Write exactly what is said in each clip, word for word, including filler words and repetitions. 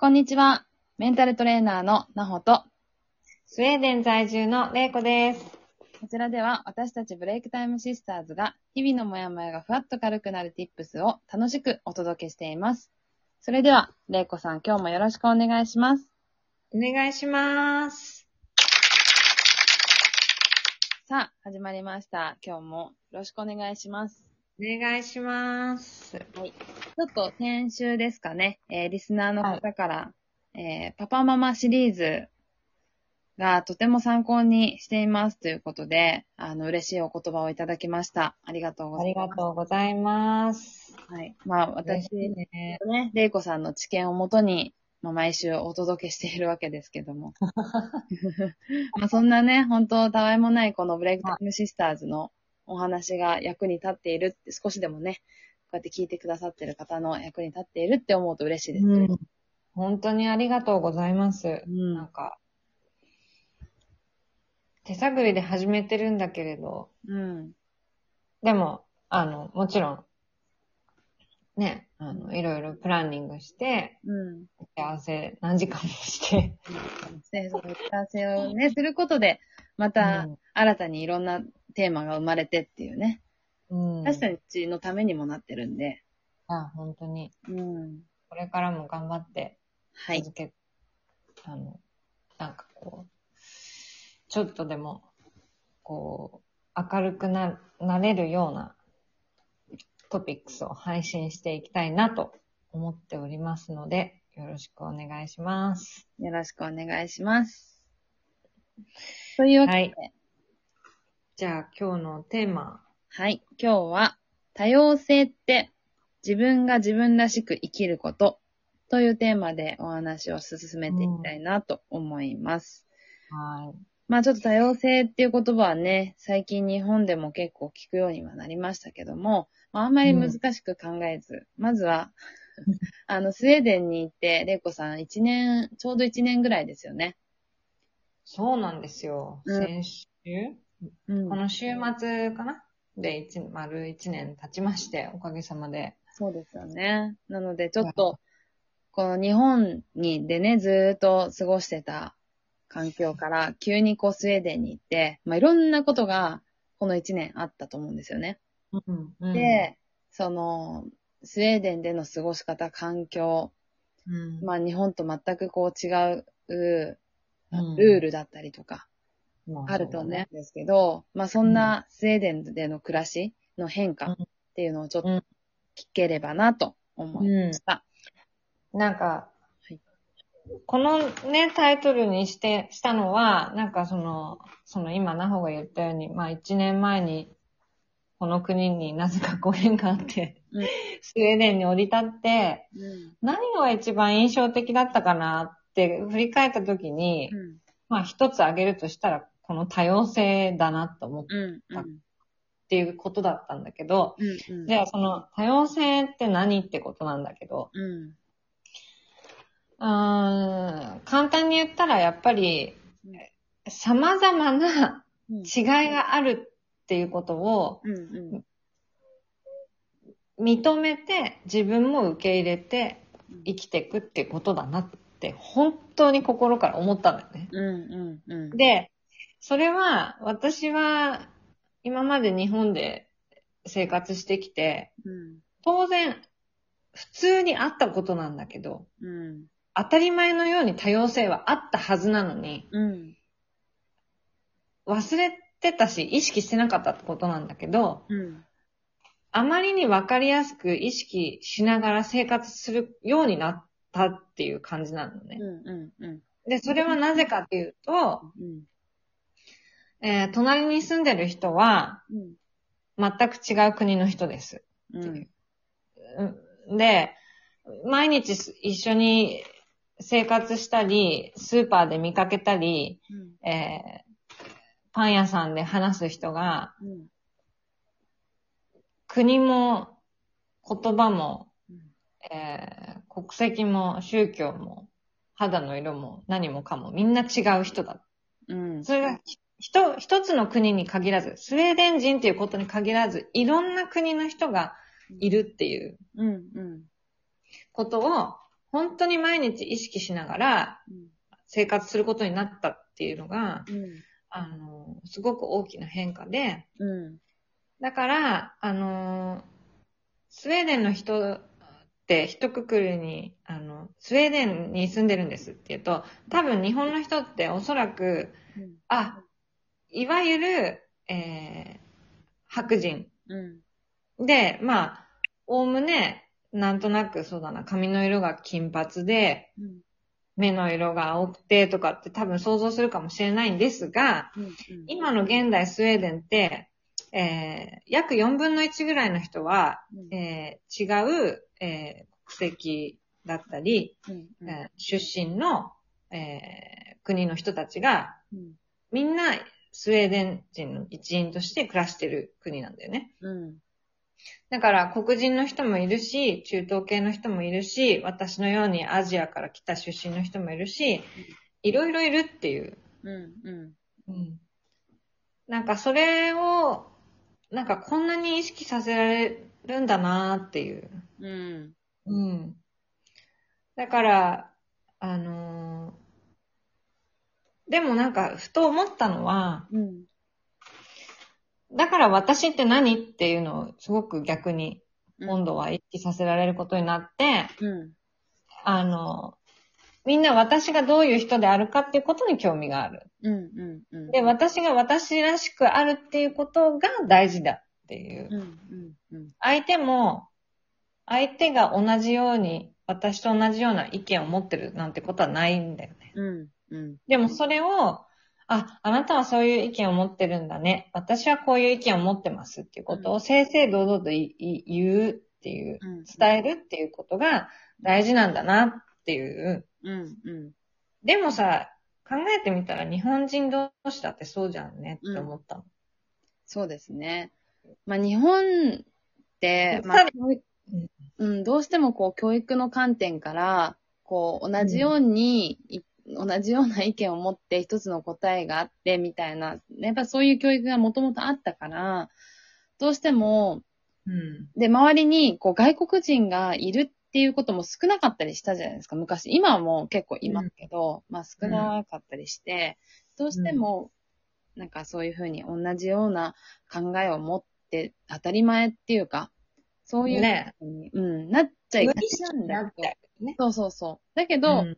こんにちは。メンタルトレーナーのなほと、スウェーデン在住のれいこです。こちらでは私たちブレイクタイムシスターズが日々のモヤモヤがふわっと軽くなる Tips を楽しくお届けしています。それではれいこさん、今日もよろしくお願いします。お願いします。さあ、始まりました。今日もよろしくお願いします。お願いします。はい。ちょっと先週ですかね、えー、リスナーの方から、はい、えー、パパママシリーズがとても参考にしていますということで、あの、嬉しいお言葉をいただきました。ありがとうございます。ありがとうございます。はい。まあ、私、ね、れいこさんの知見をもとに、まあ、毎週お届けしているわけですけども。まあ、そんなね、本当たわいもないこのブレイクタイムシスターズのお話が役に立っているって、少しでもね、こうやって聞いてくださってる方の役に立っているって思うと嬉しいです、うん。本当にありがとうございます。うん、なんか、手探りで始めてるんだけれど、うん、でも、あの、もちろん、ね、あの、いろいろプランニングして、うん、打ち合わせ何時間もして、うん、そう、打ち合わせをね、することで、また、うん、新たにいろんなテーマが生まれてっていうね。うん、私たちのためにもなってるんで。あ、本当に。うん、これからも頑張って、はい。続け、あの、なんかこう、ちょっとでも、こう、明るくな、なれるようなトピックスを配信していきたいなと思っておりますので、よろしくお願いします。よろしくお願いします。というわけで、はい、じゃあ今日のテーマ。はい。今日は、多様性って自分が自分らしく生きることというテーマでお話を進めていきたいなと思います。うん、はい。まあちょっと多様性っていう言葉はね、最近日本でも結構聞くようにはなりましたけども、まあ、あんまり難しく考えず、うん、まずは、あの、スウェーデンに行って、れいこさんいちねん、ちょうどいちねんぐらいですよね。そうなんですよ。うん、先週この週末かな、うん、で、一、丸一年経ちまして、おかげさまで。そうですよね。なので、ちょっと、この日本にでね、ずーっと過ごしてた環境から、急にこうスウェーデンに行って、まあ、いろんなことが、この一年あったと思うんですよね。うんうん、で、その、スウェーデンでの過ごし方、環境、うん、まあ、日本と全くこう違う、ルールだったりとか。うん、あると思うんですけど、まあそんなスウェーデンでの暮らしの変化っていうのをちょっと聞ければなと思いました。うん、なんか、はい、このね、タイトルにして、したのは、なんかその、その今、なほが言ったように、まあ一年前にこの国になぜかご縁があって、うん、スウェーデンに降り立って、うん、何が一番印象的だったかなって振り返った時に、うん、まあ一つ挙げるとしたら、この多様性だなと思ったっていうことだったんだけど、うんうん、じゃあその多様性って何ってことなんだけど、うん、あー、簡単に言ったらやっぱり様々な違いがあるっていうことを認めて自分も受け入れて生きていくってことだなって本当に心から思ったんだよね。うんうんうん、でそれは、私は、今まで日本で生活してきて、うん、当然、普通にあったことなんだけど、うん、当たり前のように多様性はあったはずなのに、うん、忘れてたし、意識してなかったってことなんだけど、うん、あまりに分かりやすく意識しながら生活するようになったっていう感じなのね。うんうんうん、で、それはなぜかっていうと、うんうん、えー、隣に住んでる人は、全く違う国の人です、うん。で、毎日一緒に生活したり、スーパーで見かけたり、うん、えー、パン屋さんで話す人が、うん、国も言葉も、うん、えー、国籍も宗教も肌の色も何もかもみんな違う人だ。うん、それが一、一つの国に限らず、スウェーデン人っていうことに限らず、いろんな国の人がいるっていうことを本当に毎日意識しながら生活することになったっていうのが、うん、あのすごく大きな変化で、うん、だからあのスウェーデンの人って一括りにあのスウェーデンに住んでるんですって言うと、多分日本の人っておそらく、うん、あいわゆる、えー、白人、うん、でまあおおむねなんとなくそうだな、髪の色が金髪で、うん、目の色が青くてとかって多分想像するかもしれないんですが、うんうん、今の現代スウェーデンって、えー、約よんぶんのいちぐらいの人は、うんえー、違う、えー、国籍だったり、うんうんえー、出身の、えー、国の人たちが、うん、みんなスウェーデン人の一員として暮らしてる国なんだよね。うんだから黒人の人もいるし、中東系の人もいるし、私のようにアジアから来た出身の人もいるし、いろいろいるっていう。うんうんうん、なんかそれをなんかこんなに意識させられるんだなーっていう。うんうん、だからあのー、でもなんかふと思ったのは。うんだから私って何っていうのをすごく逆に今度は意識させられることになって、うん、あのみんな私がどういう人であるかっていうことに興味がある、うんうんうん、で私が私らしくあるっていうことが大事だっていう、うんうんうん、相手も相手が同じように私と同じような意見を持ってるなんてことはないんだよね、うんうん、でもそれをあ、あなたはそういう意見を持ってるんだね。私はこういう意見を持ってますっていうことを正々堂々と言うっていう、うん、伝えるっていうことが大事なんだなっていう、うんうん。でもさ、考えてみたら日本人同士だってそうじゃんねって思ったの。うん、そうですね。まあ日本って、まあうん、どうしてもこう教育の観点から、こう同じように、うん同じような意見を持って一つの答えがあってみたいな、やっぱそういう教育がもともとあったから、どうしても、うん、で、周りにこう外国人がいるっていうことも少なかったりしたじゃないですか、昔。今はもう結構いますけど、うん、まあ少なかったりして、うん、どうしても、なんかそういうふうに同じような考えを持って当たり前っていうか、そういうふうに、ねうん、なっちゃいがちなんだけど、ね、そうそうそう。だけど、うん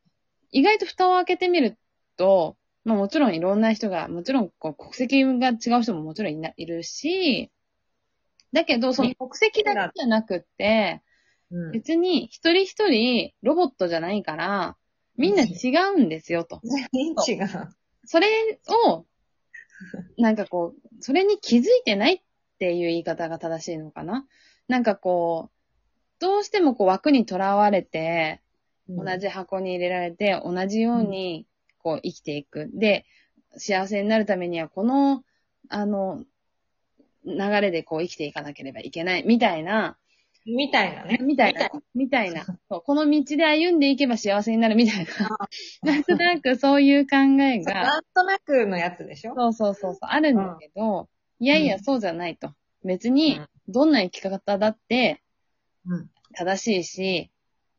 意外と蓋を開けてみると、まあもちろんいろんな人が、もちろんこう国籍が違う人ももちろん い, ないるし、だけどその国籍だけじゃなくって、うん、別に一人一人ロボットじゃないから、みんな違うんですよと。違う。それを、なんかこう、それに気づいてないっていう言い方が正しいのかな。なんかこう、どうしてもこう枠にとらわれて、同じ箱に入れられて、同じように、こう、生きていく。で、幸せになるためには、この、あの、流れでこう、生きていかなければいけない、みたいな。みたいなね。みたいな。みたいな。そうこの道で歩んでいけば幸せになる、みたいな。なんとなく、そういう考えが。なんとなくのやつでしょ？そうそうそうそう、あるんだけど、うん、いやいや、そうじゃないと。別に、どんな生き方だって、正しいし、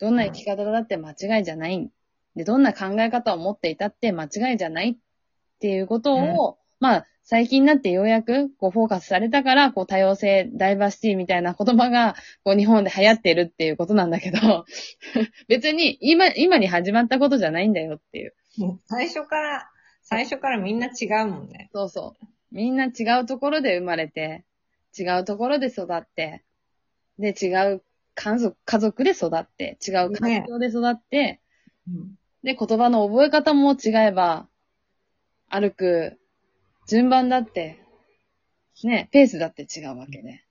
どんな生き方だって間違いじゃない。で、どんな考え方を持っていたって間違いじゃないっていうことを、うん、まあ、最近になってようやく、こう、フォーカスされたから、こう、多様性、ダイバーシティみたいな言葉が、こう、日本で流行ってるっていうことなんだけど、別に、今、今に始まったことじゃないんだよっていう。もう、最初から、最初からみんな違うもんね。そうそう。みんな違うところで生まれて、違うところで育って、で、違う、家族、家族で育って、違う環境で育って、ね、で、言葉の覚え方も違えば、歩く順番だって、ね、ペースだって違うわけで。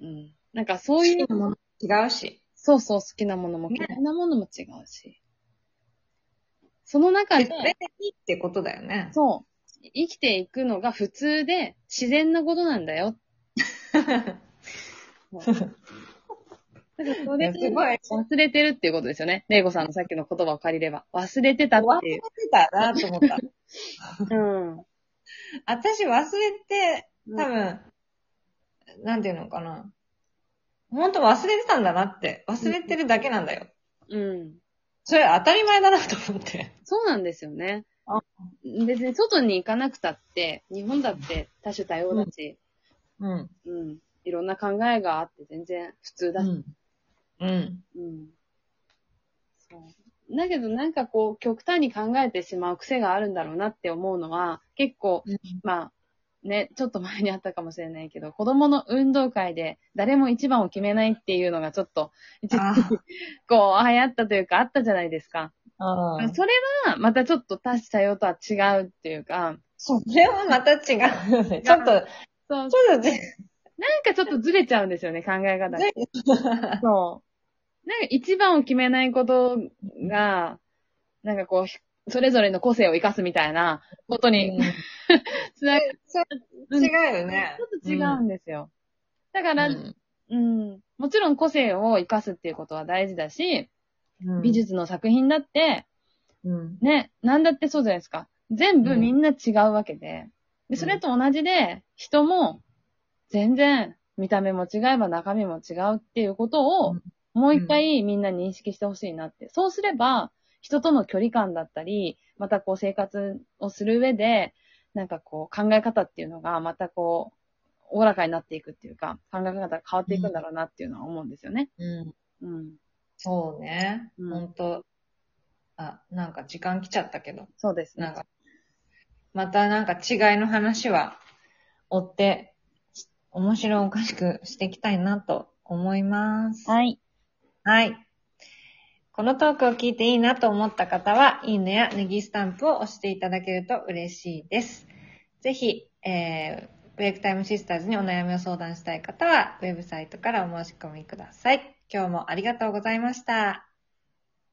うん。なんかそういう。好きなものも違うし。そうそう、好きなものも嫌いなものも違うし。ね、その中で。それでいいってことだよね。そう。生きていくのが普通で自然なことなんだよ。それすごい忘れてるっていうことですよね。レイゴさんのさっきの言葉を借りれば。忘れてたっていう。忘れてたなと思った。うん。私忘れて、多分、うん、なんていうのかな。本当忘れてたんだなって。忘れてるだけなんだよっうん。それ当たり前だなと思って。そうなんですよね。あ、別に外に行かなくたって、日本だって多種多様だし、うん。うん。うん、いろんな考えがあって全然普通だし。うん。うん。うん、そうだけどなんかこう、極端に考えてしまう癖があるんだろうなって思うのは、結構、うん、まあ、ね、ちょっと前にあったかもしれないけど、子供の運動会で誰も一番を決めないっていうのがちょっと、一時こう流行ったというかあったじゃないですか。あ、それはまたちょっと多種多様とは違うっていうか。それはまた違う、ね。ちょっと、そう、ちょっとね。なんかちょっとずれちゃうんですよね、考え方が。そう。なんか一番を決めないことが、なんかこう、それぞれの個性を生かすみたいなことに、うん、つながる。違うよね。ちょっと違うんですよ。うん、だから、うんうん、もちろん個性を生かすっていうことは大事だし、うん、美術の作品だって、うん、ね、なんだってそうじゃないですか。全部みんな違うわけで。で、それと同じで、人も全然見た目も違えば中身も違うっていうことを、もう一回みんな認識してほしいなって。そうすれば、人との距離感だったり、またこう生活をする上で、なんかこう考え方っていうのがまたこう、おおらかになっていくっていうか、考え方が変わっていくんだろうなっていうのは思うんですよね。うん。うん。そうね。うん、ほんと。あ、なんか時間来ちゃったけど。そうですね。なんかまたなんか違いの話は追って、面白おかしくしていきたいなと思います。はい。はい。このトークを聞いていいなと思った方は、いいねやネギスタンプを押していただけると嬉しいです。ぜひ、えー、ブレイクタイムシスターズにお悩みを相談したい方は、ウェブサイトからお申し込みください。今日もありがとうございました。